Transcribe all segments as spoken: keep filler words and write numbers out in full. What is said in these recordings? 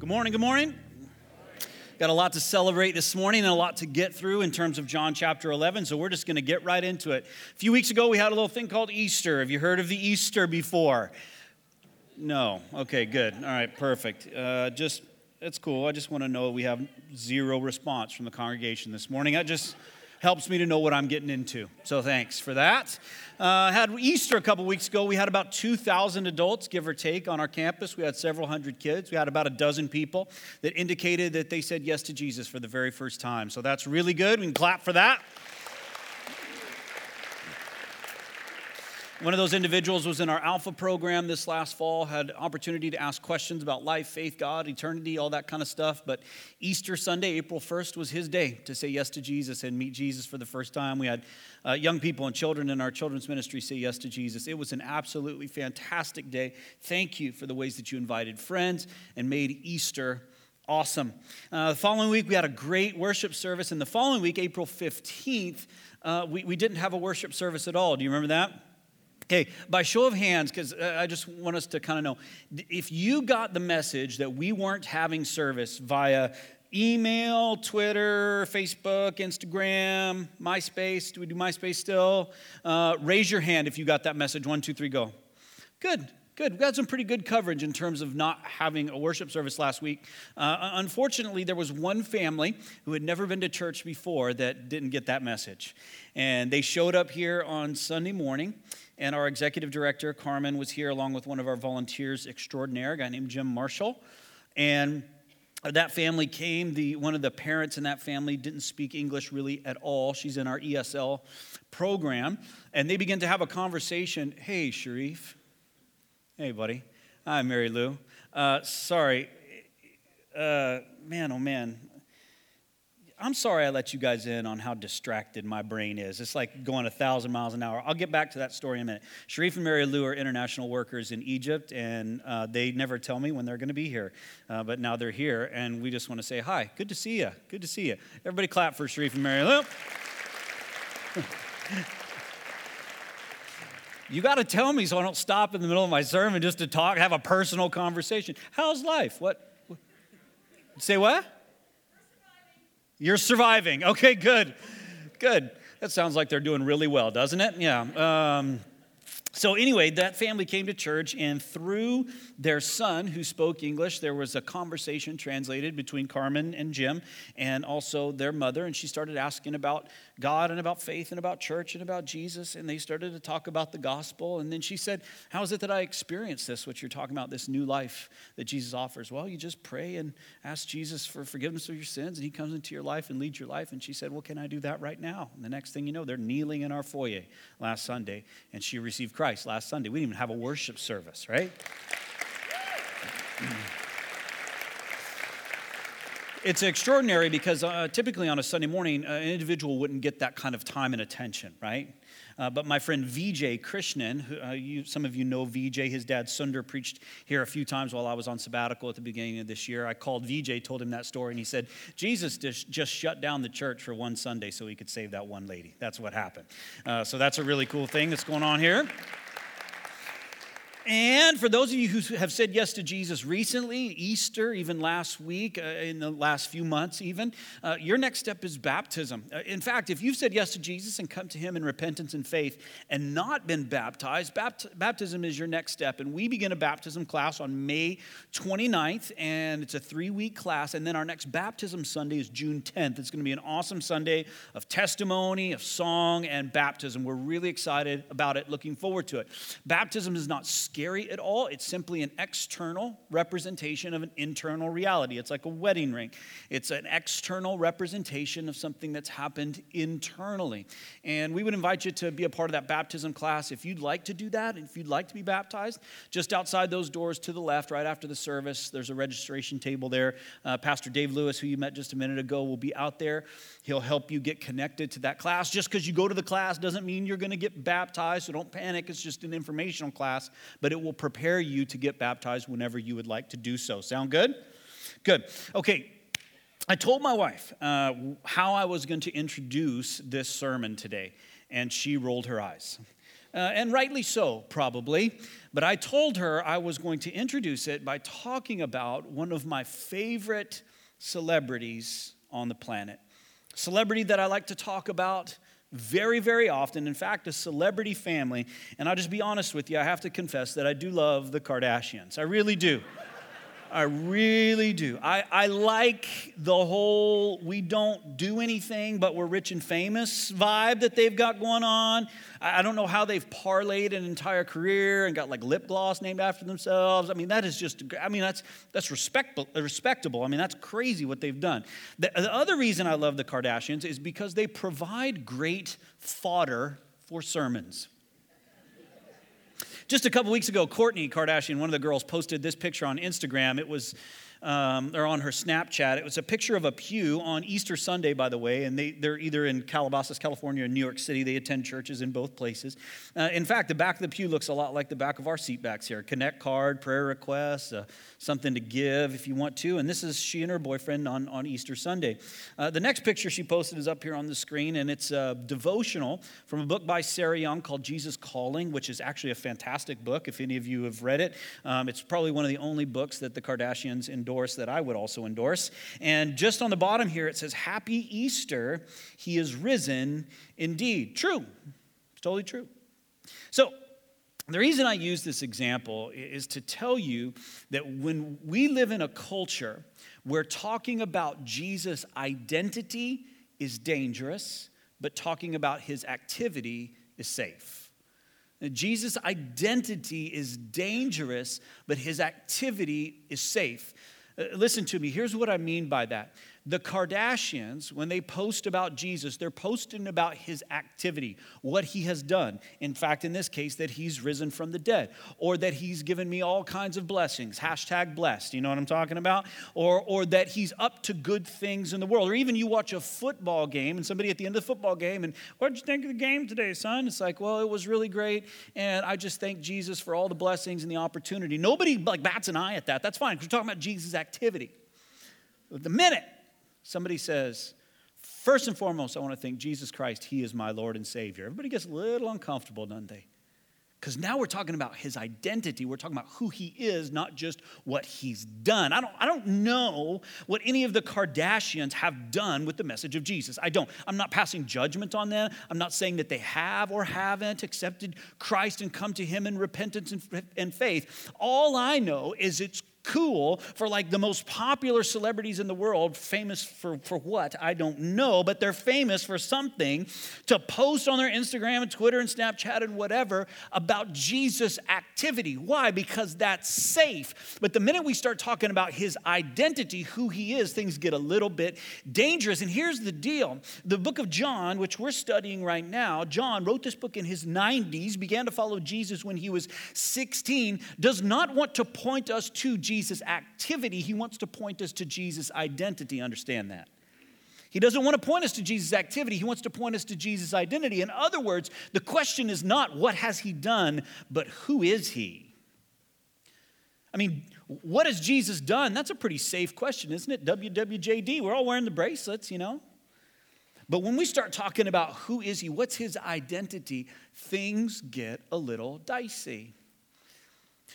Good morning, good morning. Got a lot to celebrate this morning and a lot to get through in terms of John chapter eleven, so we're just going to get right into it. A few weeks ago, we had a little thing called Easter. Have you heard of the Easter before? No. Okay, good. All right, perfect. Uh, just, it's cool. I just want to know we have zero response from the congregation this morning. I just... helps me to know what I'm getting into. So thanks for that. Uh, had Easter a couple weeks ago. We had about two thousand adults, give or take, on our campus. We had several hundred kids. We had about a dozen people that indicated that they said yes to Jesus for the very first time. So that's really good. We can clap for that. One of those individuals was in our Alpha program this last fall, had opportunity to ask questions about life, faith, God, eternity, all that kind of stuff. But Easter Sunday, April first, was his day to say yes to Jesus and meet Jesus for the first time. We had uh, young people and children in our children's ministry say yes to Jesus. It was an absolutely fantastic day. Thank you for the ways that you invited friends and made Easter awesome. Uh, the following week, we had a great worship service. And the following week, April fifteenth, uh, we, we didn't have a worship service at all. Do you remember that? Okay, by show of hands, because I just want us to kind of know, if you got the message that we weren't having service via email, Twitter, Facebook, Instagram, MySpace, do we do MySpace still? Uh, raise your hand if you got that message. One, two, three, go. Good. Good. We got some pretty good coverage in terms of not having a worship service last week. Uh, unfortunately, there was one family who had never been to church before that didn't get that message. And they showed up here on Sunday morning, and our executive director, Carmen, was here along with one of our volunteers extraordinaire, a guy named Jim Marshall. And that family came. The one of the parents in that family didn't speak English really at all. She's in our E S L program. And they began to have a conversation. Hey, Sharif. Hey, buddy. Hi, Mary Lou. Uh, sorry. Uh, man, oh, man. I'm sorry I let you guys in on how distracted my brain is. It's like going a thousand miles an hour. I'll get back to that story in a minute. Sharif and Mary Lou are international workers in Egypt, and uh, they never tell me when they're going to be here. Uh, but now they're here, and we just want to say hi. Good to see you. Good to see you. Everybody clap for Sharif and Mary Lou. You got to tell me so I don't stop in the middle of my sermon just to talk, have a personal conversation. How's life? What? what? Say what? We're surviving. You're surviving. Okay, good. Good. That sounds like they're doing really well, doesn't it? Yeah. Um, so anyway, that family came to church, and through their son, who spoke English, there was a conversation translated between Carmen and Jim and also their mother, and she started asking about God and about faith and about church and about Jesus, and they started to talk about the gospel. And then she said, how is it that I experienced this, what you're talking about, this new life that Jesus offers? Well, you just pray and ask Jesus for forgiveness of your sins, and he comes into your life and leads your life. And she said, well, can I do that right now? And the next thing you know, they're kneeling in our foyer last Sunday, and she received Christ last Sunday. We didn't even have a worship service, right? It's extraordinary because uh, typically on a Sunday morning, uh, an individual wouldn't get that kind of time and attention, right? Uh, but my friend Vijay Krishnan, who, uh, you, some of you know Vijay, his dad Sundar preached here a few times while I was on sabbatical at the beginning of this year. I called Vijay, told him that story, and he said, Jesus just, just shut down the church for one Sunday so he could save that one lady. That's what happened. Uh, so that's a really cool thing that's going on here. And for those of you who have said yes to Jesus recently, Easter, even last week, uh, in the last few months even, uh, your next step is baptism. Uh, in fact, if you've said yes to Jesus and come to him in repentance and faith and not been baptized, bapt- baptism is your next step. And we begin a baptism class on May twenty-ninth, and it's a three-week class. And then our next baptism Sunday is June tenth. It's going to be an awesome Sunday of testimony, of song, and baptism. We're really excited about it, looking forward to it. Baptism is not scary at all. It's simply an external representation of an internal reality. It's like a wedding ring. It's an external representation of something that's happened internally. And we would invite you to be a part of that baptism class. If you'd like to do that, if you'd like to be baptized, just outside those doors to the left, right after the service, there's a registration table there. Uh, Pastor Dave Lewis, who you met just a minute ago, will be out there. He'll help you get connected to that class. Just because you go to the class doesn't mean you're going to get baptized, so don't panic. It's just an informational class, but it will prepare you to get baptized whenever you would like to do so. Sound good? Good. Okay. I told my wife uh, how I was going to introduce this sermon today, and she rolled her eyes. uh, and rightly so, probably. But I told her I was going to introduce it by talking about one of my favorite celebrities on the planet. A celebrity that I like to talk about very, very often. In fact, a celebrity family. And I'll just be honest with you, I have to confess that I do love the Kardashians. I really do. I really do. I, I like the whole we don't do anything but we're rich and famous vibe that they've got going on. I, I don't know how they've parlayed an entire career and got like lip gloss named after themselves. I mean, that is just, I mean, that's that's respectable. respectable. I mean, that's crazy what they've done. The, the other reason I love the Kardashians is because they provide great fodder for sermons. Just a couple weeks ago, Kourtney Kardashian, one of the girls, posted this picture on Instagram. It was, um, or on her Snapchat. It was a picture of a pew on Easter Sunday, by the way, and they, they're either in Calabasas, California, or New York City. They attend churches in both places. Uh, in fact, the back of the pew looks a lot like the back of our seatbacks here. Connect card, prayer requests, uh, something to give if you want to. And this is she and her boyfriend on, on Easter Sunday. Uh, the next picture she posted is up here on the screen, and it's a devotional from a book by Sarah Young called Jesus Calling, which is actually a fantastic book, if any of you have read it. Um, it's probably one of the only books that the Kardashians endorse that I would also endorse. And just on the bottom here, it says, Happy Easter, he is risen indeed. True. It's totally true. So the reason I use this example is to tell you that when we live in a culture where talking about Jesus' identity is dangerous, but talking about his activity is safe. Jesus' identity is dangerous, but his activity is safe. Uh, listen to me. Here's what I mean by that. The Kardashians, when they post about Jesus, they're posting about his activity, what he has done. In fact, in this case, that he's risen from the dead, or that he's given me all kinds of blessings, hashtag blessed, you know what I'm talking about? Or, or that he's up to good things in the world. Or even you watch a football game, and somebody at the end of the football game, and what'd you think of the game today, son? It's like, well, it was really great, and I just thank Jesus for all the blessings and the opportunity. Nobody like bats an eye at that. That's fine, because we're talking about Jesus' activity. But the minute somebody says, first and foremost, I want to thank Jesus Christ. He is my Lord and Savior. Everybody gets a little uncomfortable, don't they? Because now we're talking about his identity. We're talking about who he is, not just what he's done. I don't, I don't know what any of the Kardashians have done with the message of Jesus. I don't. I'm not passing judgment on them. I'm not saying that they have or haven't accepted Christ and come to him in repentance and, and faith. All I know is it's cool for like the most popular celebrities in the world, famous for, for what? I don't know, but they're famous for something, to post on their Instagram and Twitter and Snapchat and whatever about Jesus' activity. Why? Because that's safe. But the minute we start talking about his identity, who he is, things get a little bit dangerous. And here's the deal. The book of John, which we're studying right now, John wrote this book in his nineties, began to follow Jesus when he was sixteen, does not want to point us to Jesus. Jesus' activity, he wants to point us to Jesus' identity. Understand that. He doesn't want to point us to Jesus' activity. He wants to point us to Jesus' identity. In other words, the question is not what has he done, but who is he? I mean, what has Jesus done? That's a pretty safe question, isn't it? W W J D, we're all wearing the bracelets, you know. But when we start talking about who is he, what's his identity, things get a little dicey.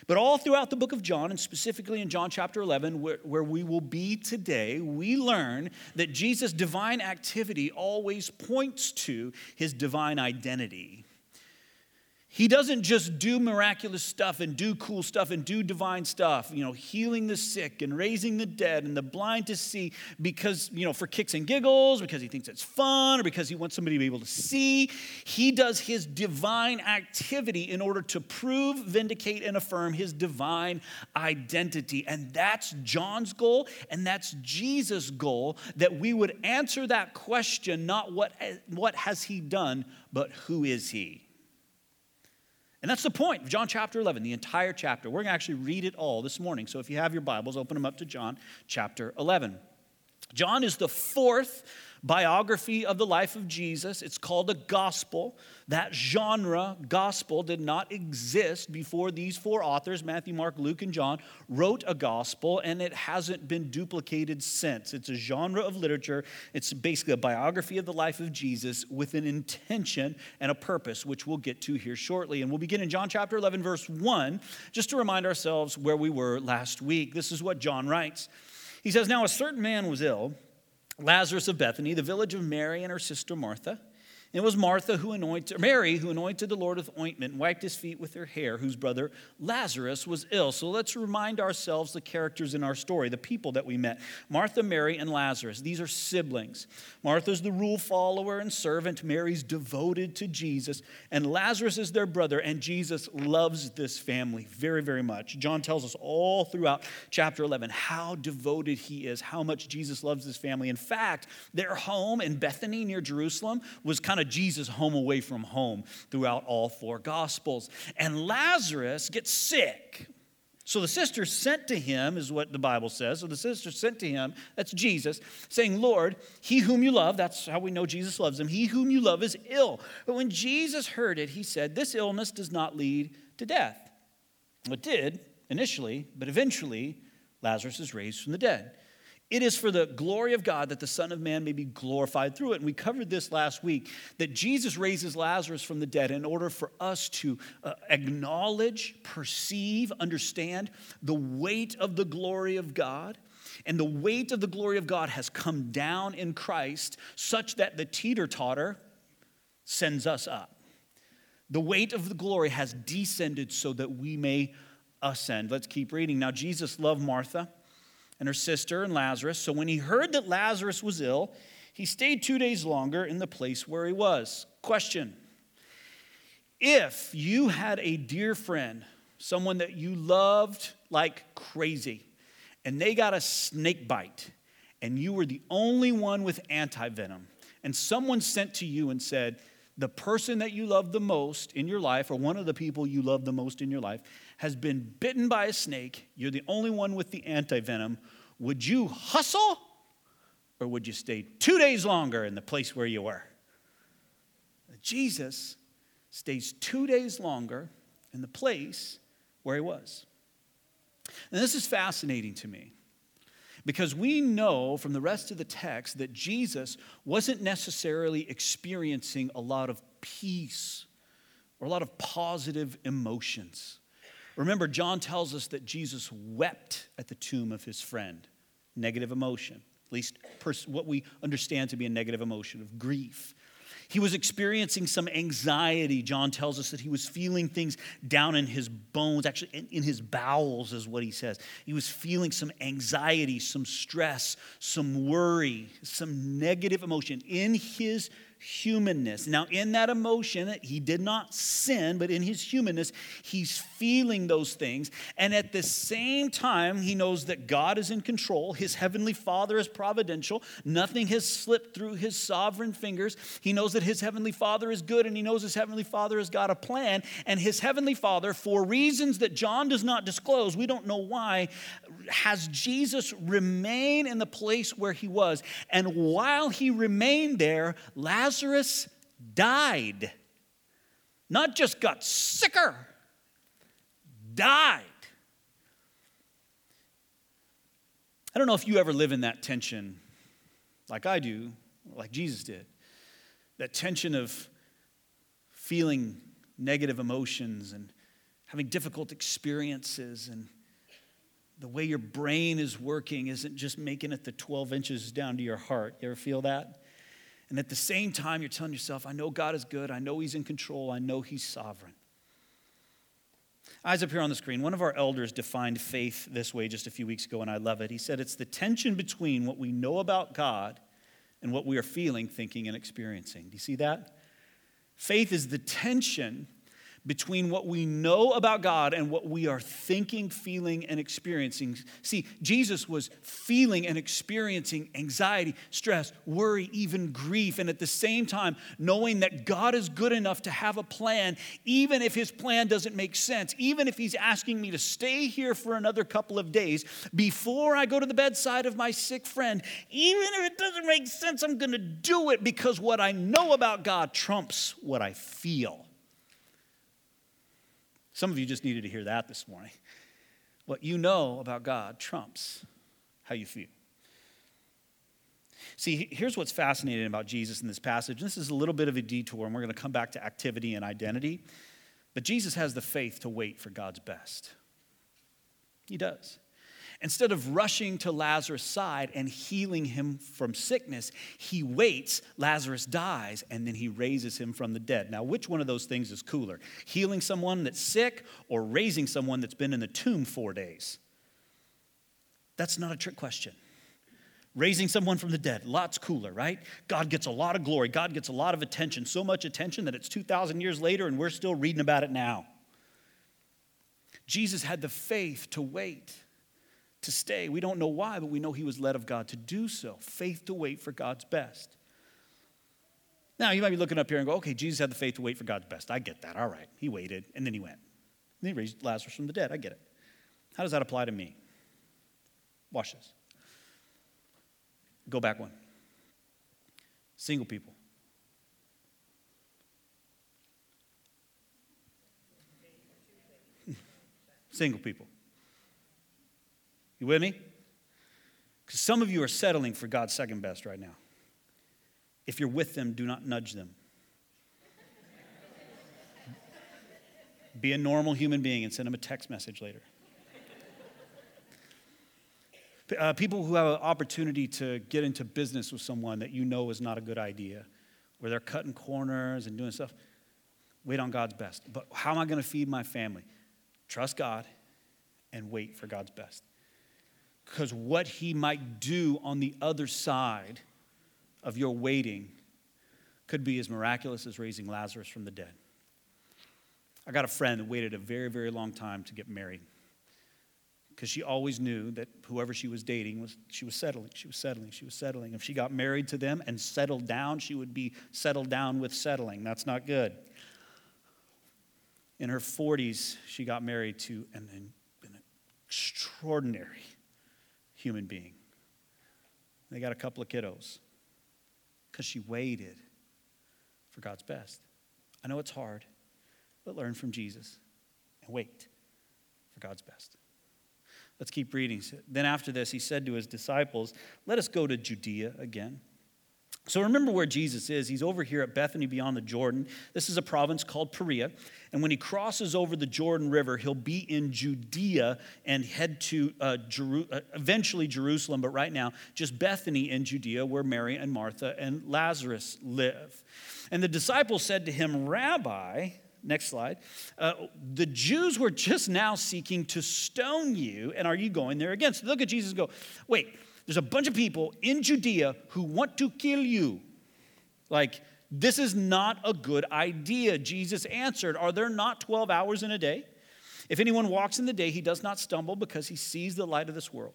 But all throughout the book of John, and specifically in John chapter eleven, where, where we will be today, we learn that Jesus' divine activity always points to his divine identity. He doesn't just do miraculous stuff and do cool stuff and do divine stuff, you know, healing the sick and raising the dead and the blind to see because, you know, for kicks and giggles, because he thinks it's fun, or because he wants somebody to be able to see. He does his divine activity in order to prove, vindicate, and affirm his divine identity. And that's John's goal, and that's Jesus' goal, that we would answer that question, not what, what has he done, but who is he? And that's the point of John chapter eleven, the entire chapter. We're going to actually read it all this morning. So if you have your Bibles, open them up to John chapter eleven. John is the fourth biography of the life of Jesus. It's called a gospel. That genre, gospel, did not exist before these four authors, Matthew, Mark, Luke, and John, wrote a gospel, and it hasn't been duplicated since. It's a genre of literature. It's basically a biography of the life of Jesus with an intention and a purpose, which we'll get to here shortly. And we'll begin in John chapter eleven, verse one, just to remind ourselves where we were last week. This is what John writes. He says, "Now a certain man was ill, Lazarus of Bethany, the village of Mary and her sister Martha. It was Martha who anointed, Mary who anointed the Lord with ointment and wiped his feet with her hair, whose brother Lazarus was ill." So let's remind ourselves the characters in our story, the people that we met. Martha, Mary, and Lazarus. These are siblings. Martha's the rule follower and servant. Mary's devoted to Jesus. And Lazarus is their brother, and Jesus loves this family very, very much. John tells us all throughout chapter eleven how devoted he is, how much Jesus loves this family. In fact, their home in Bethany near Jerusalem was kind of Jesus' home away from home throughout all four Gospels. And Lazarus gets sick. So the sister sent to him, is what the Bible says. So the sister sent to him, that's Jesus, saying, "Lord, he whom you love," that's how we know Jesus loves him, "he whom you love is ill." But when Jesus heard it, he said, "This illness does not lead to death." It did initially, but eventually Lazarus is raised from the dead. It is for the glory of God that the Son of Man may be glorified through it. And we covered this last week, that Jesus raises Lazarus from the dead in order for us to uh, acknowledge, perceive, understand the weight of the glory of God. And the weight of the glory of God has come down in Christ such that the teeter-totter sends us up. The weight of the glory has descended so that we may ascend. Let's keep reading. "Now Jesus loved Martha and her sister and Lazarus. So when he heard that Lazarus was ill, he stayed two days longer in the place where he was." Question: if you had a dear friend, someone that you loved like crazy, and they got a snake bite, and you were the only one with antivenom, and someone sent to you and said, "The person that you love the most in your life, or one of the people you love the most in your life, has been bitten by a snake. You're the only one with the antivenom. Would you hustle, or would you stay two days longer in the place where you were?" Jesus stays two days longer in the place where he was. And this is fascinating to me, because we know from the rest of the text that Jesus wasn't necessarily experiencing a lot of peace or a lot of positive emotions. Remember, John tells us that Jesus wept at the tomb of his friend. Negative emotion, at least pers- what we understand to be a negative emotion of grief. He was experiencing some anxiety. John tells us that he was feeling things down in his bones, actually in, in his bowels is what he says. He was feeling some anxiety, some stress, some worry, some negative emotion in his humanness. Now, in that emotion, he did not sin, but in his humanness, he's feeling those things. And at the same time, he knows that God is in control. His heavenly Father is providential. Nothing has slipped through his sovereign fingers. He knows that his heavenly Father is good, and he knows his heavenly Father has got a plan. And his heavenly Father, for reasons that John does not disclose, we don't know why, has Jesus remain in the place where he was. And while he remained there, Lazarus Lazarus died. Not just got sicker, died. I don't know if you ever live in that tension like I do, like Jesus did. That tension of feeling negative emotions and having difficult experiences, and the way your brain is working isn't just making it the twelve inches down to your heart. You ever feel that? And at the same time, you're telling yourself, I know God is good. I know he's in control. I know he's sovereign. Eyes up here on the screen. One of our elders defined faith this way just a few weeks ago, and I love it. He said, it's the tension between what we know about God and what we are feeling, thinking, and experiencing. Do you see that? Faith is the tension between what we know about God and what we are thinking, feeling, and experiencing. See, Jesus was feeling and experiencing anxiety, stress, worry, even grief, and at the same time, knowing that God is good enough to have a plan, even if his plan doesn't make sense, even if he's asking me to stay here for another couple of days before I go to the bedside of my sick friend, even if it doesn't make sense, I'm going to do it because what I know about God trumps what I feel. Some of you just needed to hear that this morning. What you know about God trumps how you feel. See, here's what's fascinating about Jesus in this passage. This is a little bit of a detour, and we're going to come back to activity and identity. But Jesus has the faith to wait for God's best. He does. Instead of rushing to Lazarus' side and healing him from sickness, he waits, Lazarus dies, and then he raises him from the dead. Now, which one of those things is cooler? Healing someone that's sick or raising someone that's been in the tomb four days? That's not a trick question. Raising someone from the dead, lots cooler, right? God gets a lot of glory. God gets a lot of attention, so much attention that it's two thousand years later and we're still reading about it now. Jesus had the faith to wait. To stay. We don't know why, but we know he was led of God to do so. Faith to wait for God's best. Now, you might be looking up here and go, okay, Jesus had the faith to wait for God's best. I get that. All right. He waited, and then he went. And he raised Lazarus from the dead. I get it. How does that apply to me? Watch this. Go back one. Single people. Single people. You with me? Because some of you are settling for God's second best right now. If you're with them, do not nudge them. Be a normal human being and send them a text message later. Uh, people who have an opportunity to get into business with someone that you know is not a good idea, where they're cutting corners and doing stuff, wait on God's best. But how am I going to feed my family? Trust God and wait for God's best. Because what he might do on the other side of your waiting could be as miraculous as raising Lazarus from the dead. I got a friend that waited a very, very long time to get married because she always knew that whoever she was dating, was she was settling, she was settling, she was settling. If she got married to them and settled down, she would be settled down with settling. That's not good. In her forties, she got married to an, an extraordinary human being. They got a couple of kiddos because she waited for God's best. I know it's hard, but learn from Jesus and wait for God's best. Let's keep reading. Then after this, he said to his disciples, let us go to Judea again. So remember where Jesus is. He's over here at Bethany beyond the Jordan. This is a province called Perea. And when he crosses over the Jordan River, he'll be in Judea and head to uh, Jeru- uh, eventually Jerusalem, but right now just Bethany in Judea where Mary and Martha and Lazarus live. And the disciples said to him, Rabbi, next slide, uh, the Jews were just now seeking to stone you, and are you going there again? So look at Jesus and go, wait. There's a bunch of people in Judea who want to kill you. Like, this is not a good idea. Jesus answered, are there not twelve hours in a day? If anyone walks in the day, he does not stumble because he sees the light of this world.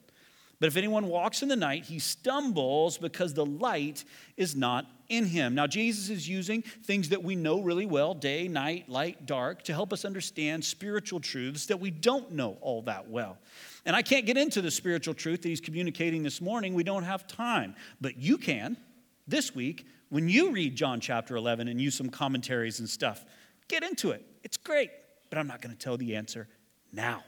But if anyone walks in the night, he stumbles because the light is not in him. Now, Jesus is using things that we know really well, day, night, light, dark, to help us understand spiritual truths that we don't know all that well. And I can't get into the spiritual truth that he's communicating this morning. We don't have time. But you can this week when you read John chapter eleven and use some commentaries and stuff. Get into it. It's great. But I'm not going to tell the answer now.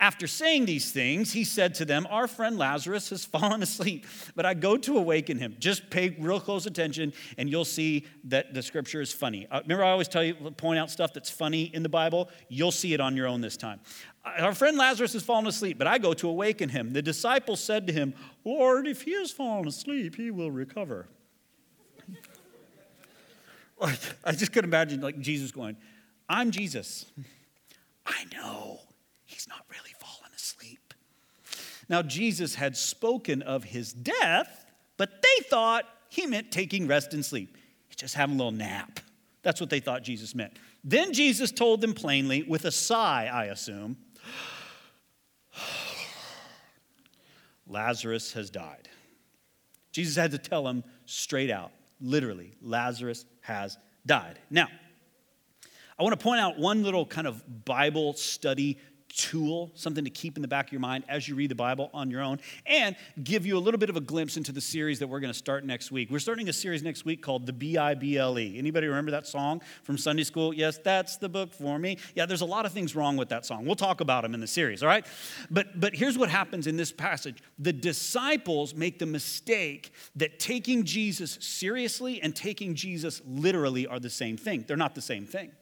After saying these things, he said to them, our friend Lazarus has fallen asleep, but I go to awaken him. Just pay real close attention, and you'll see that the scripture is funny. Uh, remember, I always tell you, point out stuff that's funny in the Bible. You'll see it on your own this time. Our friend Lazarus has fallen asleep, but I go to awaken him. The disciples said to him, Lord, if he has fallen asleep, he will recover. Like, I just could imagine like Jesus going, I'm Jesus. I know. He's not really fallen asleep. Now, Jesus had spoken of his death, but they thought he meant taking rest and sleep. Just having a little nap. That's what they thought Jesus meant. Then Jesus told them plainly, with a sigh, I assume, Lazarus has died. Jesus had to tell them straight out, literally, Lazarus has died. Now, I want to point out one little kind of Bible study tool, something to keep in the back of your mind as you read the Bible on your own, and give you a little bit of a glimpse into the series that we're going to start next week. We're starting a series next week called the B I B L E. Anybody remember that song from Sunday school? Yes, that's the book for me. Yeah, there's a lot of things wrong with that song. We'll talk about them in the series, all right? But but here's what happens in this passage. The disciples make the mistake that taking Jesus seriously and taking Jesus literally are the same thing. They're not the same thing.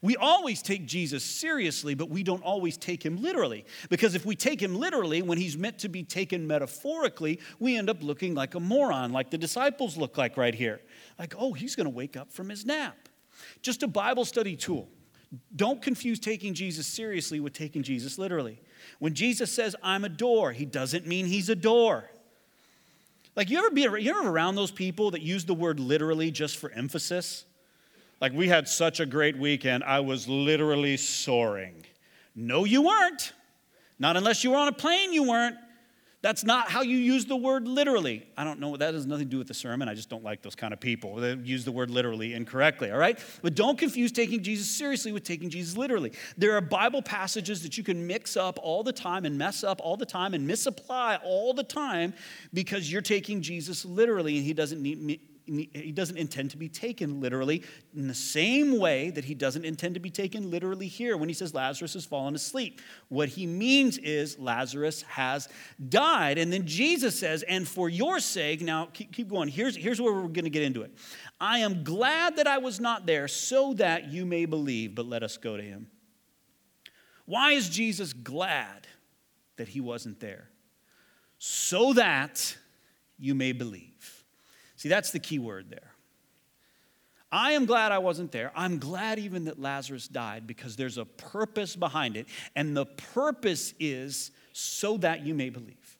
We always take Jesus seriously, but we don't always take him literally. Because if we take him literally, when he's meant to be taken metaphorically, we end up looking like a moron, like the disciples look like right here. Like, oh, he's going to wake up from his nap. Just a Bible study tool. Don't confuse taking Jesus seriously with taking Jesus literally. When Jesus says, I'm a door, he doesn't mean he's a door. Like, you ever be you ever around those people that use the word literally just for emphasis? Like, we had such a great weekend, I was literally soaring. No, you weren't. Not unless you were on a plane, you weren't. That's not how you use the word literally. I don't know. That has nothing to do with the sermon. I just don't like those kind of people. They use the word literally incorrectly, all right? But don't confuse taking Jesus seriously with taking Jesus literally. There are Bible passages that you can mix up all the time and mess up all the time and misapply all the time because you're taking Jesus literally and he doesn't need me. He doesn't intend to be taken literally in the same way that he doesn't intend to be taken literally here when he says Lazarus has fallen asleep. What he means is Lazarus has died. And then Jesus says, and for your sake, now keep, keep going. Here's, here's where we're going to get into it. I am glad that I was not there so that you may believe, but let us go to him. Why is Jesus glad that he wasn't there? So that you may believe. See, that's the key word there. I am glad I wasn't there. I'm glad even that Lazarus died because there's a purpose behind it. And the purpose is so that you may believe.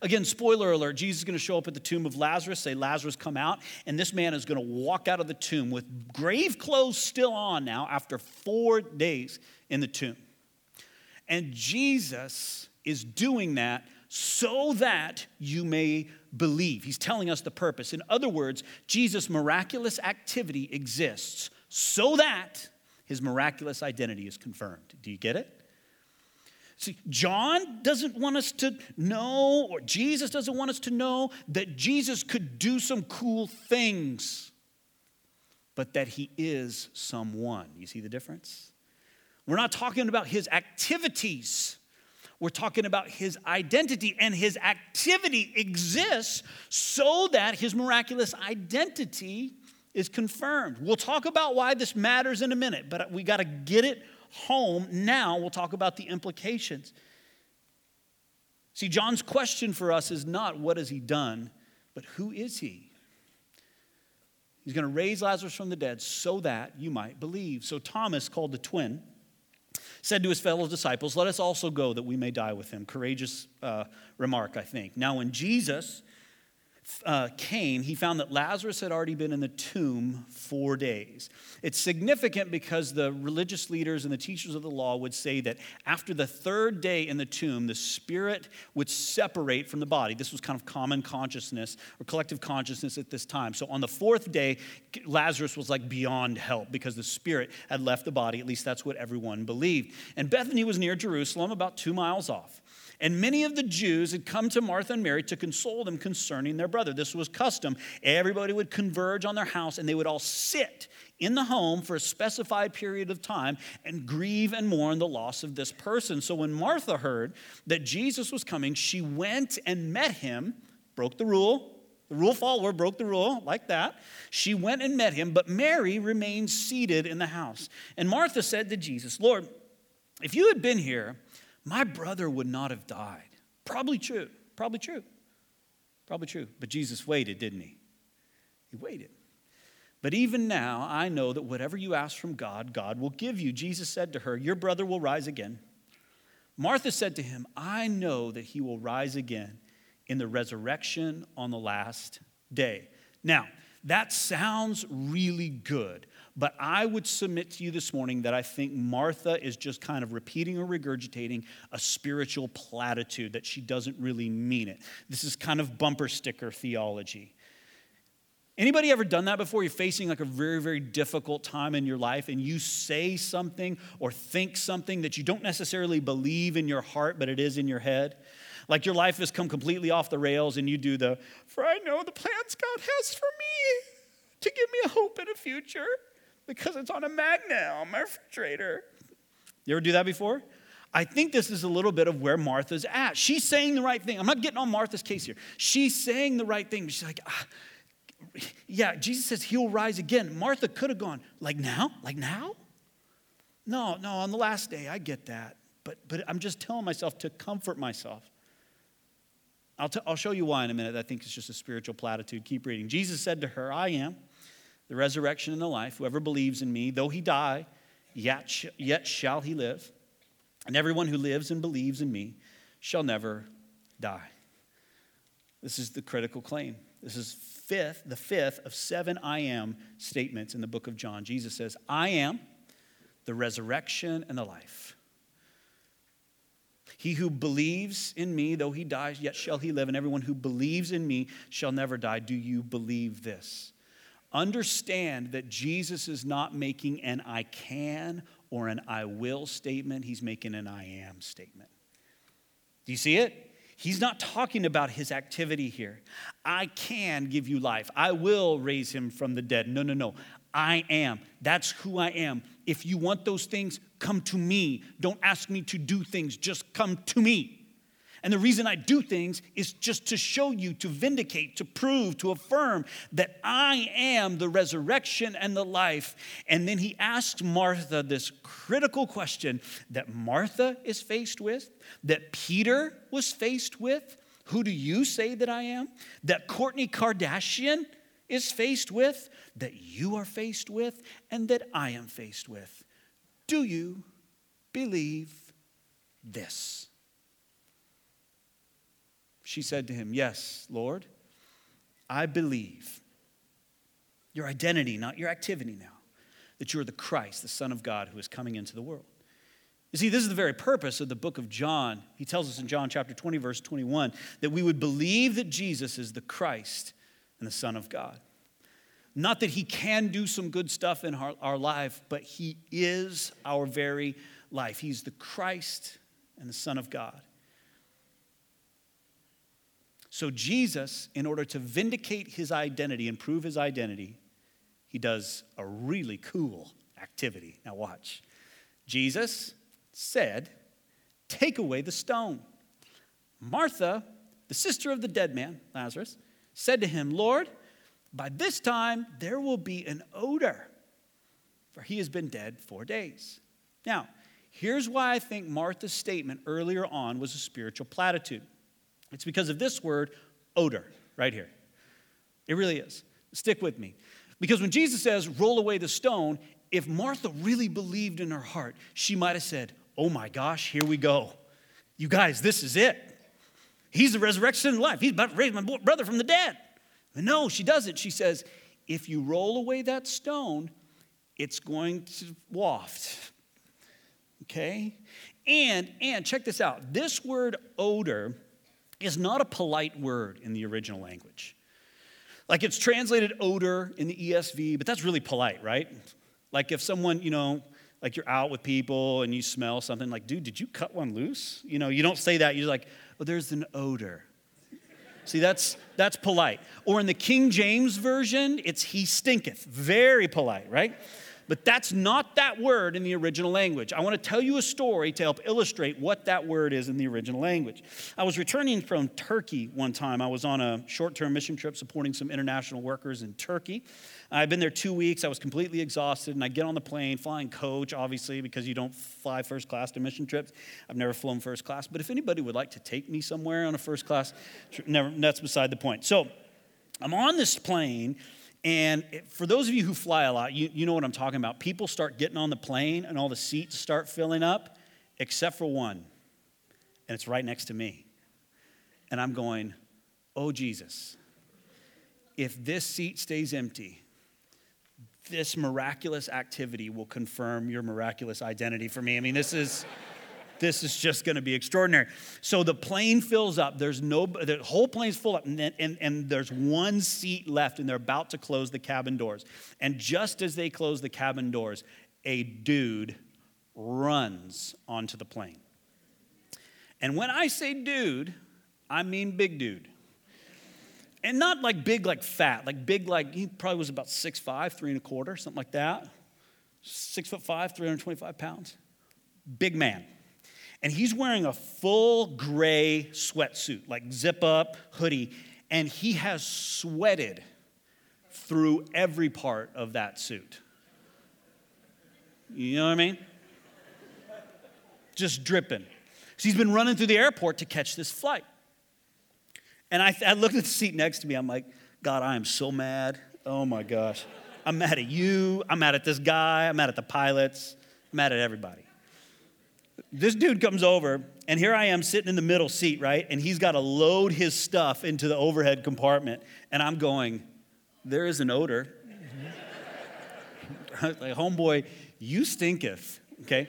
Again, spoiler alert, Jesus is going to show up at the tomb of Lazarus, say, Lazarus, come out. And this man is going to walk out of the tomb with grave clothes still on now after four days in the tomb. And Jesus is doing that so that you may believe. He's telling us the purpose. In other words, Jesus' miraculous activity exists so that his miraculous identity is confirmed. Do you get it? See, John doesn't want us to know, or Jesus doesn't want us to know that Jesus could do some cool things, but that he is someone. You see the difference? We're not talking about his activities. We're talking about his identity, and his activity exists so that his miraculous identity is confirmed. We'll talk about why this matters in a minute, but we got to get it home now. We'll talk about the implications. See, John's question for us is not what has he done, but who is he? He's going to raise Lazarus from the dead so that you might believe. So Thomas, called the twin, said to his fellow disciples, let us also go that we may die with him. Courageous uh, remark, I think. Now, when Jesus uh, came, he found that Lazarus had already been in the tomb four days. It's significant because the religious leaders and the teachers of the law would say that after the third day in the tomb, the spirit would separate from the body. This was kind of common consciousness or collective consciousness at this time. So on the fourth day, Lazarus was like beyond help because the spirit had left the body. At least that's what everyone believed. And Bethany was near Jerusalem, about two miles off. And many of the Jews had come to Martha and Mary to console them concerning their brother. This was custom. Everybody would converge on their house, and they would all sit in the home for a specified period of time and grieve and mourn the loss of this person. So when Martha heard that Jesus was coming, she went and met him, broke the rule. The rule follower broke the rule, like that. She went and met him, but Mary remained seated in the house. And Martha said to Jesus, Lord, if you had been here, my brother would not have died. Probably true. Probably true. Probably true. But Jesus waited, didn't he? He waited. But even now, I know that whatever you ask from God, God will give you. Jesus said to her, your brother will rise again. Martha said to him, I know that he will rise again in the resurrection on the last day. Now, that sounds really good, But I would submit to you this morning that I think Martha is just kind of repeating or regurgitating a spiritual platitude that she doesn't really mean it. This is kind of bumper sticker theology. Anybody ever done that before? You're facing like a very, very difficult time in your life and you say something or think something that you don't necessarily believe in your heart, but it is in your head. Like your life has come completely off the rails and you do the, for I know the plans God has for me to give me a hope and a future because it's on a magnet on my refrigerator. You ever do that before? I think this is a little bit of where Martha's at. She's saying the right thing. I'm not getting on Martha's case here. She's saying the right thing, but she's like, ah, yeah, Jesus says he'll rise again. Martha could have gone, like now? Like now? No, no, on the last day, I get that. But but I'm just telling myself to comfort myself. I'll, t- I'll show you why in a minute. I think it's just a spiritual platitude. Keep reading. Jesus said to her, I am the resurrection and the life. Whoever believes in me, though he die, yet, sh- yet shall he live. And everyone who lives and believes in me shall never die. This is the critical claim. This is fifth, the fifth of seven I am statements in the book of John. Jesus says, I am the resurrection and the life. He who believes in me, though he dies, yet shall he live. And everyone who believes in me shall never die. Do you believe this? Understand that Jesus is not making an I can or an I will statement. He's making an I am statement. Do you see it? He's not talking about his activity here. I can give you life. I will raise him from the dead. No, no, no. I am. That's who I am. If you want those things, come to me. Don't ask me to do things. Just come to me. And the reason I do things is just to show you, to vindicate, to prove, to affirm that I am the resurrection and the life. And then he asks Martha this critical question that Martha is faced with, that Peter was faced with, who do you say that I am? That Kourtney Kardashian is faced with, that you are faced with, and that I am faced with. Do you believe this? She said to him, yes, Lord, I believe. Your identity, not your activity now, that you are the Christ, the Son of God, who is coming into the world. You see, this is the very purpose of the book of John. He tells us in John chapter twenty, verse twenty-one, that we would believe that Jesus is the Christ and the Son of God. Not that he can do some good stuff in our, our life, but he is our very life. He's the Christ and the Son of God. So Jesus, in order to vindicate his identity and prove his identity, he does a really cool activity. Now watch. Jesus said, take away the stone. Martha, the sister of the dead man, Lazarus, said to him, Lord, by this time there will be an odor, for he has been dead four days. Now, here's why I think Martha's statement earlier on was a spiritual platitude. It's because of this word, odor, right here. It really is. Stick with me. Because when Jesus says, roll away the stone, if Martha really believed in her heart, she might have said, oh my gosh, here we go. You guys, this is it. He's the resurrection and life. He's about to raise my brother from the dead. But no, she doesn't. She says, if you roll away that stone, it's going to waft. Okay? And, and check this out. This word odor is not a polite word in the original language. Like it's translated odor in the E S V, but that's really polite, right? Like if someone, you know, like you're out with people and you smell something, like, dude, did you cut one loose? You know, you don't say that. You're like, oh, there's an odor. See, that's that's polite. Or in the King James Version, it's he stinketh. Very polite, right? But that's not that word in the original language. I want to tell you a story to help illustrate what that word is in the original language. I was returning from Turkey one time. I was on a short-term mission trip supporting some international workers in Turkey. I'd been there two weeks. I was completely exhausted, and I get on the plane, flying coach, obviously, because you don't fly first class to mission trips. I've never flown first class, but if anybody would like to take me somewhere on a first class, never, that's beside the point. So I'm on this plane, and for those of you who fly a lot, you, you know what I'm talking about. People start getting on the plane, and all the seats start filling up, except for one, and it's right next to me. And I'm going, oh, Jesus, if this seat stays empty, this miraculous activity will confirm your miraculous identity for me. I mean, this is... This is just going to be extraordinary. So the plane fills up. There's no, the whole plane's full up, and, and, and there's one seat left, and they're about to close the cabin doors. And just as they close the cabin doors, a dude runs onto the plane. And when I say dude, I mean big dude. And not like big, like fat, like big, like he probably was about six foot five, three and a quarter, something like that. six foot five, three hundred twenty-five pounds. Big man. And he's wearing a full gray sweatsuit, like zip-up hoodie, and he has sweated through every part of that suit. You know what I mean? Just dripping. So he's been running through the airport to catch this flight. And I, I looked at the seat next to me. I'm like, God, I am so mad. Oh, my gosh. I'm mad at you. I'm mad at this guy. I'm mad at the pilots. I'm mad at everybody. This dude comes over, and here I am sitting in the middle seat, right? And he's got to load his stuff into the overhead compartment. And I'm going, there is an odor. Like, homeboy, you stinketh, okay?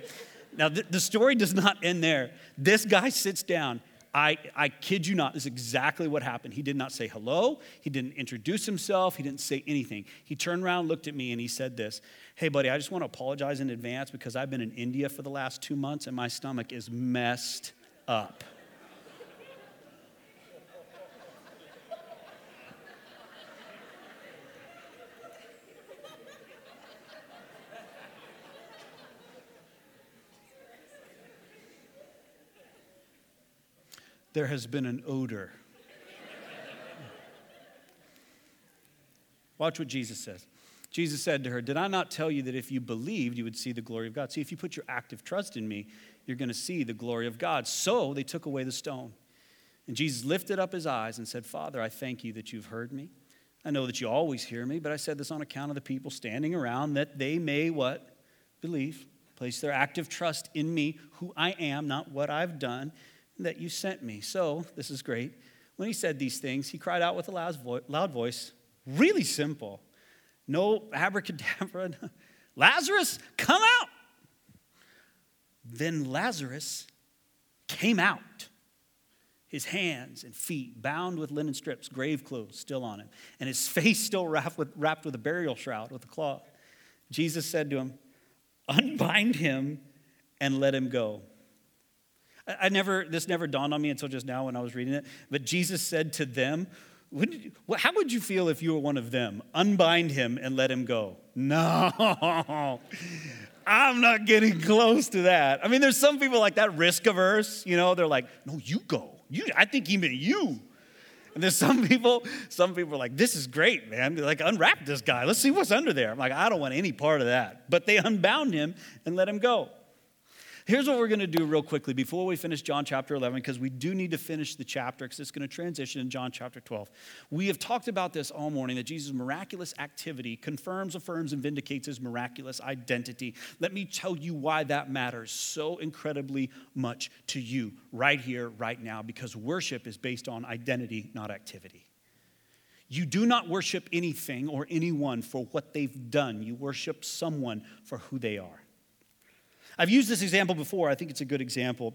Now, th- the story does not end there. This guy sits down. I, I kid you not, this is exactly what happened. He did not say hello. He didn't introduce himself. He didn't say anything. He turned around, looked at me, and he said this. Hey, buddy, I just want to apologize in advance because I've been in India for the last two months and my stomach is messed up. There has been an odor. Watch what Jesus says. Jesus said to her, did I not tell you that if you believed, you would see the glory of God? See, if you put your active trust in me, you're going to see the glory of God. So they took away the stone. And Jesus lifted up his eyes and said, Father, I thank you that you've heard me. I know that you always hear me, but I said this on account of the people standing around, that they may, what? Believe. Place their active trust in me, who I am, not what I've done, that you sent me. So, this is great. When he said these things, he cried out with a loud, vo- loud voice, really simple, no abracadabra, Lazarus, come out. Then Lazarus came out, his hands and feet bound with linen strips, grave clothes still on him, and his face still wrapped with, wrapped with a burial shroud with a cloth. Jesus said to him, unbind him and let him go. I never, this never dawned on me until just now when I was reading it. But Jesus said to them, would you, how would you feel if you were one of them? Unbind him and let him go. No, I'm not getting close to that. I mean, there's some people like that, risk averse. You know, they're like, no, you go. You, I think he meant you. And there's some people, some people are like, this is great, man. They're like, unwrap this guy. Let's see what's under there. I'm like, I don't want any part of that. But they unbound him and let him go. Here's what we're going to do real quickly before we finish John chapter eleven, because we do need to finish the chapter because it's going to transition in John chapter twelve. We have talked about this all morning, that Jesus' miraculous activity confirms, affirms, and vindicates his miraculous identity. Let me tell you why that matters so incredibly much to you right here, right now, because worship is based on identity, not activity. You do not worship anything or anyone for what they've done. You worship someone for who they are. I've used this example before. I think it's a good example.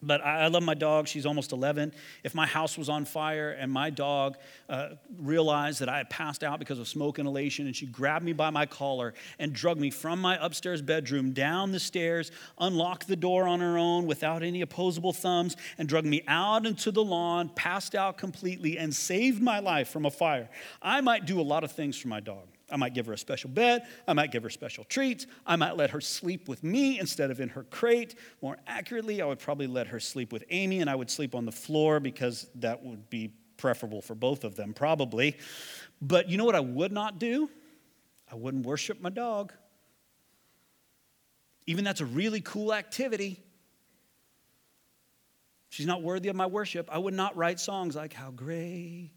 But I love my dog. She's almost eleven. If my house was on fire and my dog uh, realized that I had passed out because of smoke inhalation, and she grabbed me by my collar and dragged me from my upstairs bedroom down the stairs, unlocked the door on her own without any opposable thumbs, and dragged me out into the lawn, passed out completely, and saved my life from a fire, I might do a lot of things for my dog. I might give her a special bed. I might give her special treats. I might let her sleep with me instead of in her crate. More accurately, I would probably let her sleep with Amy, and I would sleep on the floor because that would be preferable for both of them, probably. But you know what I would not do? I wouldn't worship my dog. Even that's a really cool activity. She's not worthy of my worship. I would not write songs like, how great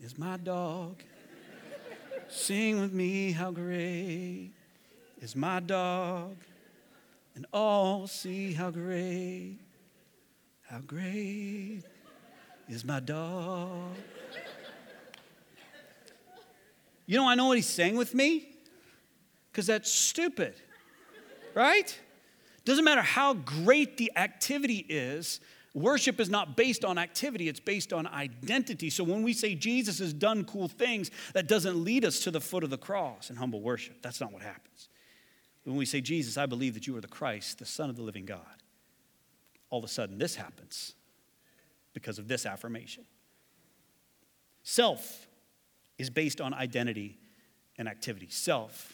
is my dog? Sing with me, how great is my dog, and all see how great, how great is my dog. You know, I know what he sang with me. because that's stupid, right? Doesn't matter how great the activity is. Worship is not based on activity, it's based on identity. So when we say Jesus has done cool things, that doesn't lead us to the foot of the cross in humble worship. That's not what happens. When we say, Jesus, I believe that you are the Christ, the Son of the living God, all of a sudden this happens because of this affirmation. Self is based on identity and activity. Self,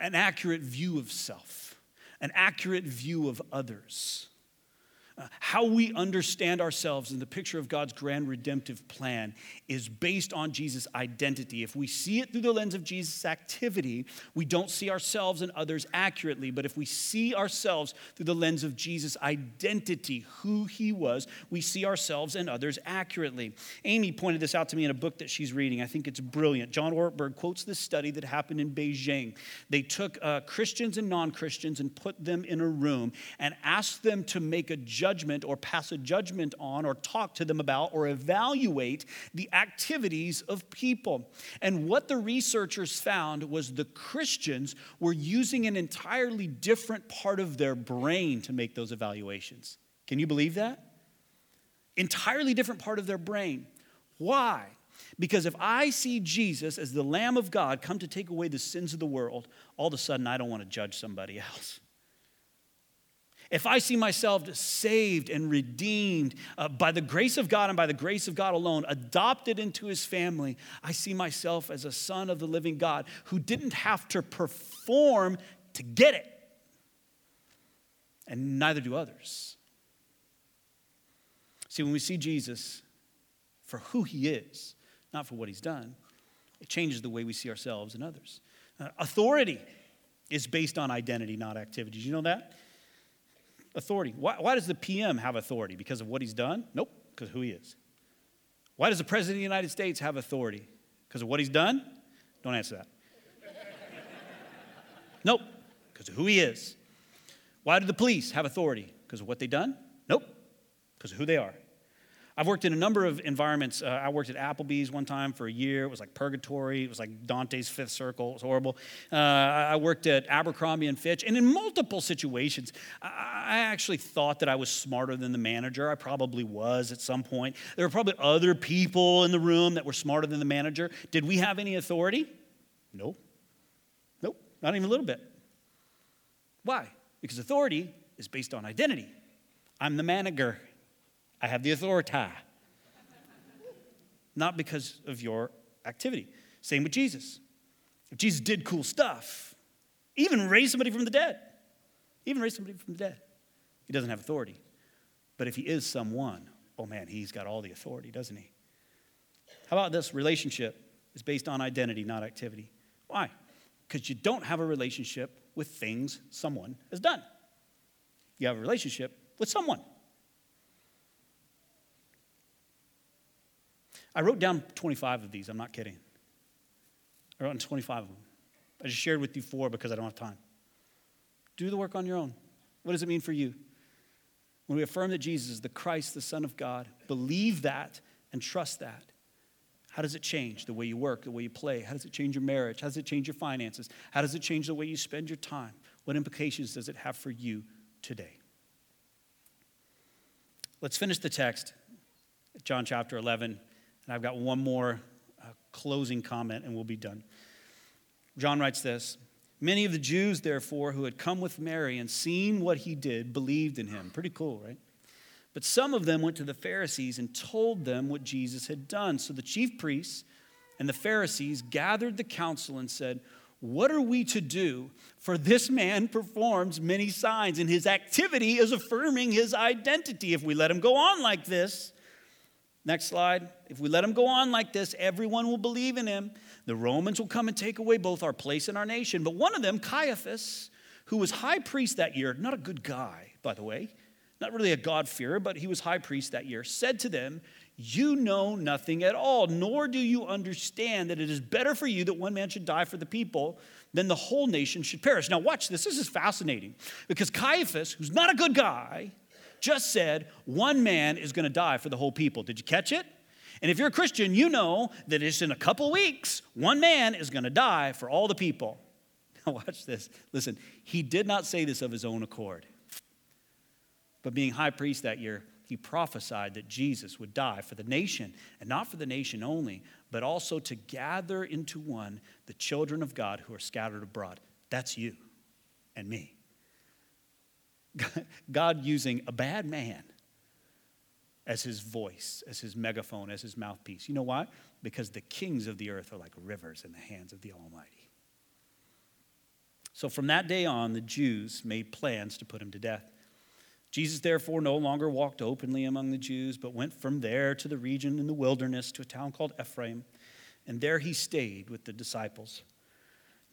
an accurate view of self, an accurate view of others. Uh, how we understand ourselves in the picture of God's grand redemptive plan is based on Jesus' identity. If we see it through the lens of Jesus' activity, we don't see ourselves and others accurately. But if we see ourselves through the lens of Jesus' identity, who he was, we see ourselves and others accurately. Amy pointed this out to me in a book that she's reading. I think it's brilliant. John Ortberg quotes this study that happened in Beijing. They took uh, Christians and non-Christians and put them in a room and asked them to make a judgment Judgment or pass a judgment on or talk to them about or evaluate the activities of people. And what the researchers found was the Christians were using an entirely different part of their brain to make those evaluations. Can you believe that? Entirely different part of their brain. Why? Because if I see Jesus as the Lamb of God come to take away the sins of the world, all of a sudden I don't want to judge somebody else. If I see myself saved and redeemed uh, by the grace of God and by the grace of God alone, adopted into his family, I see myself as a son of the living God who didn't have to perform to get it. And neither do others. See, when we see Jesus for who he is, not for what he's done, it changes the way we see ourselves and others. Uh, authority is based on identity, not activity. Did you know that? Authority. Why, why does the P M have authority? Because of what he's done? Nope, because of who he is. Why does the President of the United States have authority? Because of what he's done? Don't answer that. Nope, because of who he is. Why do the police have authority? Because of what they've done? Nope, because of who they are. I've worked in a number of environments. Uh, I worked at Applebee's one time for a year. It was like purgatory. It was like Dante's fifth circle. It was horrible. Uh, I worked at Abercrombie and Fitch. And in multiple situations, I actually thought that I was smarter than the manager. I probably was at some point. There were probably other people in the room that were smarter than the manager. Did we have any authority? No. Nope. Not even a little bit. Why? Because authority is based on identity. I'm the manager. I have the authority, not because of your activity. Same with Jesus. If Jesus did cool stuff, even raised somebody from the dead, even raised somebody from the dead, he doesn't have authority. But if he is someone, oh man, he's got all the authority, doesn't he? How about this? Relationship is based on identity, not activity. Why? Because you don't have a relationship with things someone has done. You have a relationship with someone. I wrote down twenty-five of these. I'm not kidding. I wrote down twenty-five of them. I just shared with you four because I don't have time. Do the work on your own. What does it mean for you? When we affirm that Jesus is the Christ, the Son of God, believe that and trust that. How does it change the way you work, the way you play? How does it change your marriage? How does it change your finances? How does it change the way you spend your time? What implications does it have for you today? Let's finish the text, John chapter eleven. And I've got one more uh, closing comment and we'll be done. John writes this, many of the Jews, therefore, who had come with Mary and seen what he did, believed in him. Pretty cool, right? But some of them went to the Pharisees and told them what Jesus had done. So the chief priests and the Pharisees gathered the council and said, what are we to do? For this man performs many signs and his activity is affirming his identity. If we let him go on like this, Next slide. If we let him go on like this, everyone will believe in him. The Romans will come and take away both our place and our nation. But one of them, Caiaphas, who was high priest that year, not a good guy, by the way, not really a God-fearer, but he was high priest that year, said to them, you know nothing at all, nor do you understand that it is better for you that one man should die for the people than the whole nation should perish. Now watch this. This is fascinating because Caiaphas, who's not a good guy, just said, one man is going to die for the whole people. Did you catch it? And if you're a Christian, you know that just in a couple weeks, one man is going to die for all the people. Now watch this. Listen, he did not say this of his own accord. But being high priest that year, he prophesied that Jesus would die for the nation, and not for the nation only, but also to gather into one the children of God who are scattered abroad. That's you and me. God using a bad man as his voice, as his megaphone, as his mouthpiece. You know why? Because the kings of the earth are like rivers in the hands of the Almighty. So from that day on, the Jews made plans to put him to death. Jesus, therefore, no longer walked openly among the Jews, but went from there to the region in the wilderness to a town called Ephraim, and there he stayed with the disciples.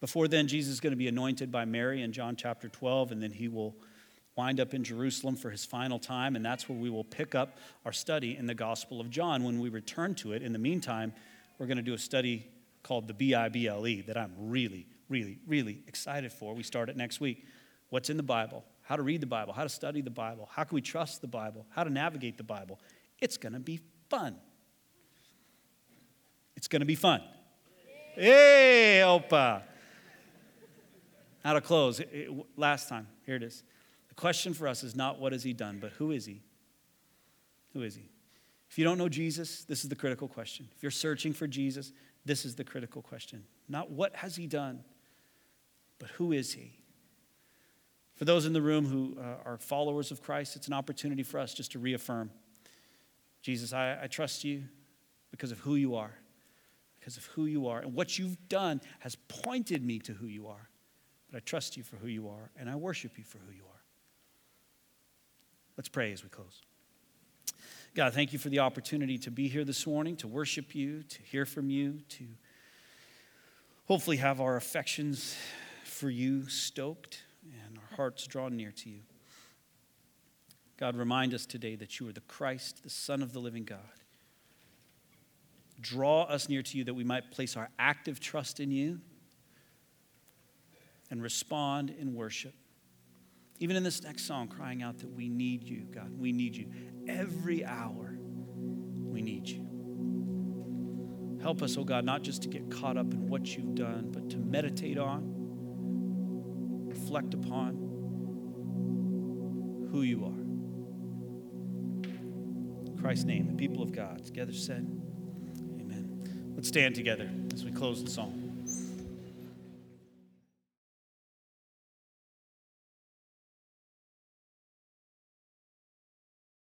Before then, Jesus is going to be anointed by Mary in John chapter twelve, and then he will wind up in Jerusalem for his final time, and that's where we will pick up our study in the Gospel of John when we return to it. In the meantime, we're going to do a study called the B I B L E that I'm really, really, really excited for. We start it next week. What's in the Bible? How to read the Bible? How to study the Bible? How can we trust the Bible? How to navigate the Bible? It's going to be fun. It's going to be fun. Hey, Opa! How to close. It, it, last time, here it is. The question for us is not what has he done, but who is he? Who is he? If you don't know Jesus, this is the critical question. If you're searching for Jesus, this is the critical question. Not what has he done, but who is he? For those in the room who uh, are followers of Christ, it's an opportunity for us just to reaffirm. Jesus, I, I trust you because of who you are. Because of who you are. And what you've done has pointed me to who you are. But I trust you for who you are, and I worship you for who you are. Let's pray as we close. God, thank you for the opportunity to be here this morning, to worship you, to hear from you, to hopefully have our affections for you stoked and our hearts drawn near to you. God, remind us today that you are the Christ, the Son of the living God. Draw us near to you that we might place our active trust in you and respond in worship. Even in this next song, crying out that we need you, God. We need you. Every hour, we need you. Help us, oh God, not just to get caught up in what you've done, but to meditate on, reflect upon who you are. In Christ's name, the people of God together said, amen. Let's stand together as we close the song.